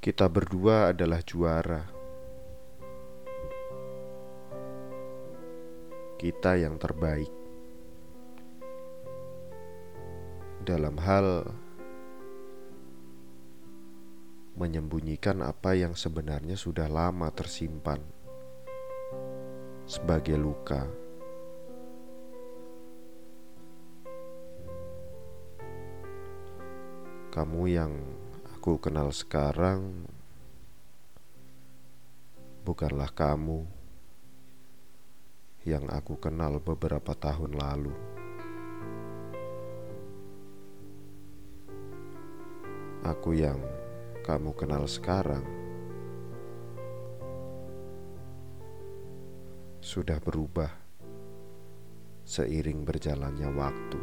Kita berdua adalah juara. Kita yang terbaik. Dalam hal menyembunyikan apa yang sebenarnya sudah lama tersimpan sebagai luka. Kamu yang aku kenal sekarang bukanlah kamu yang aku kenal beberapa tahun lalu. Aku yang kamu kenal sekarang sudah berubah seiring berjalannya waktu.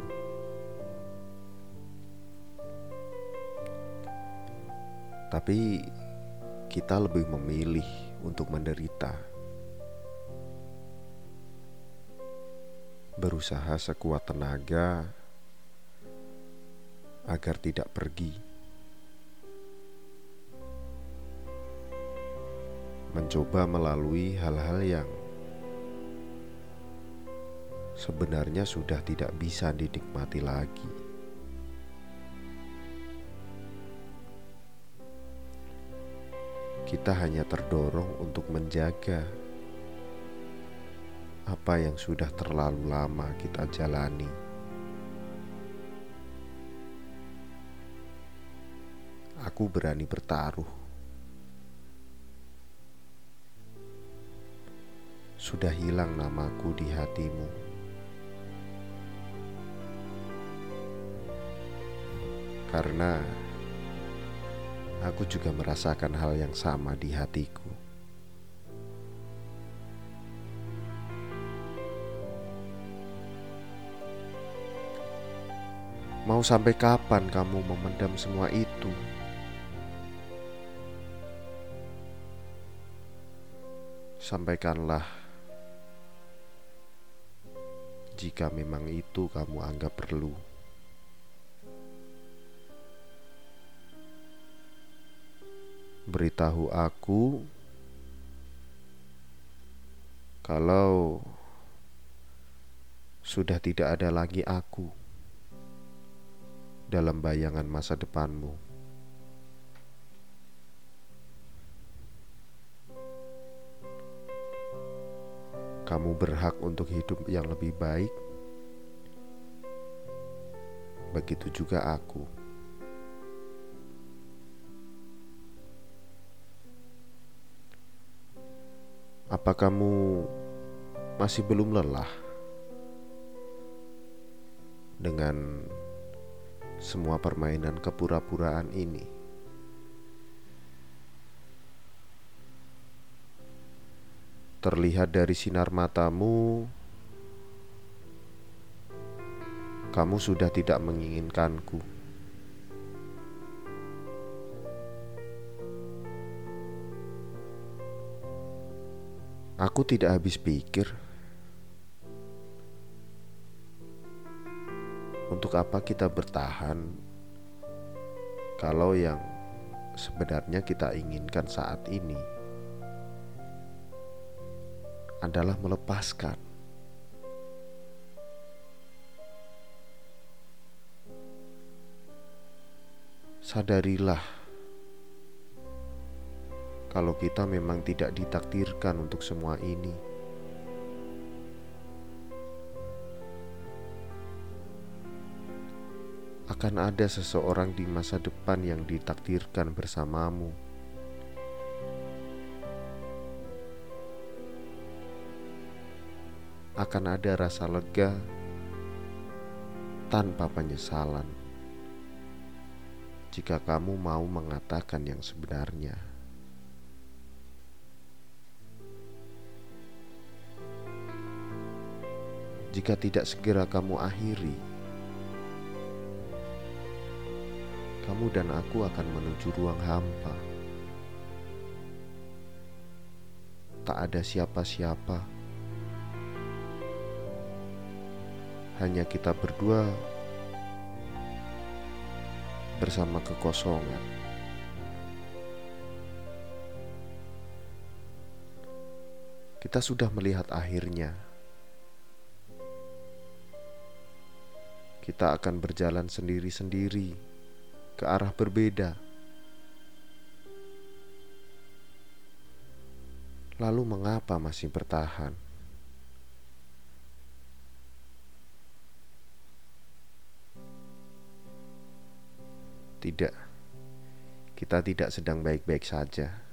Tapi kita lebih memilih untuk menderita. Berusaha sekuat tenaga agar tidak pergi. Mencoba melalui hal-hal yang sebenarnya sudah tidak bisa dinikmati lagi. Kita hanya terdorong untuk menjaga apa yang sudah terlalu lama kita jalani. Aku berani bertaruh. Sudah hilang namaku di hatimu. Karena aku juga merasakan hal yang sama di hatiku. Mau sampai kapan kamu memendam semua itu? Sampaikanlah jika memang itu kamu anggap perlu. Beritahu aku kalau sudah tidak ada lagi aku dalam bayangan masa depanmu. Kamu berhak untuk hidup yang lebih baik. Begitu juga aku. Apa kamu masih belum lelah dengan semua permainan kepura-puraan ini? Terlihat dari sinar matamu, kamu sudah tidak menginginkanku. Aku tidak habis pikir, untuk apa kita bertahan kalau yang sebenarnya kita inginkan saat ini adalah melepaskan. Sadarilah kalau kita memang tidak ditakdirkan untuk semua ini. Akan ada seseorang di masa depan yang ditakdirkan bersamamu. Akan ada rasa lega tanpa penyesalan jika kamu mau mengatakan yang sebenarnya. Jika tidak segera kamu akhiri, kamu dan aku akan menuju ruang hampa. Tak ada siapa-siapa, hanya kita berdua bersama kekosongan. kita sudah melihat akhirnya. Kita akan berjalan sendiri-sendiri ke arah berbeda, lalu mengapa masih bertahan? Tidak, kita tidak sedang baik-baik saja.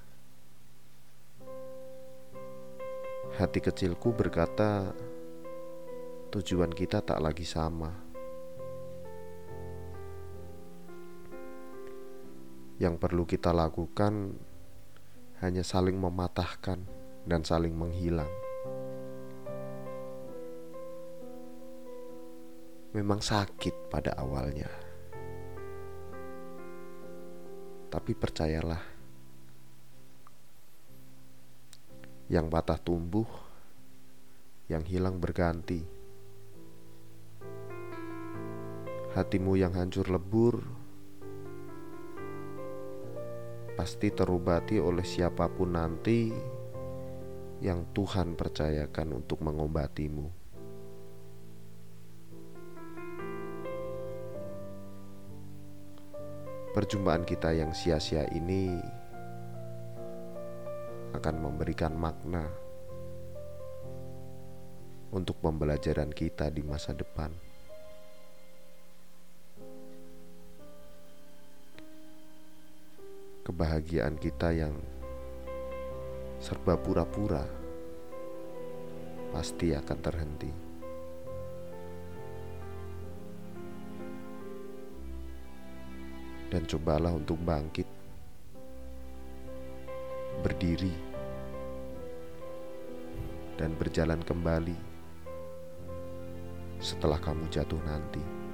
Hati kecilku berkata, tujuan kita tak lagi sama. Yang perlu kita lakukan hanya saling mematahkan dan saling menghilang. Memang sakit pada awalnya, tapi percayalah, yang patah tumbuh, yang hilang berganti. Hatimu yang hancur lebur pasti terobati oleh siapapun nanti yang Tuhan percayakan untuk mengobatimu. Perjumpaan kita yang sia-sia ini akan memberikan makna untuk pembelajaran kita di masa depan. Kebahagiaan kita yang serba pura-pura pasti akan terhenti. Dan cobalah untuk bangkit, berdiri, dan berjalan kembali setelah kamu jatuh nanti.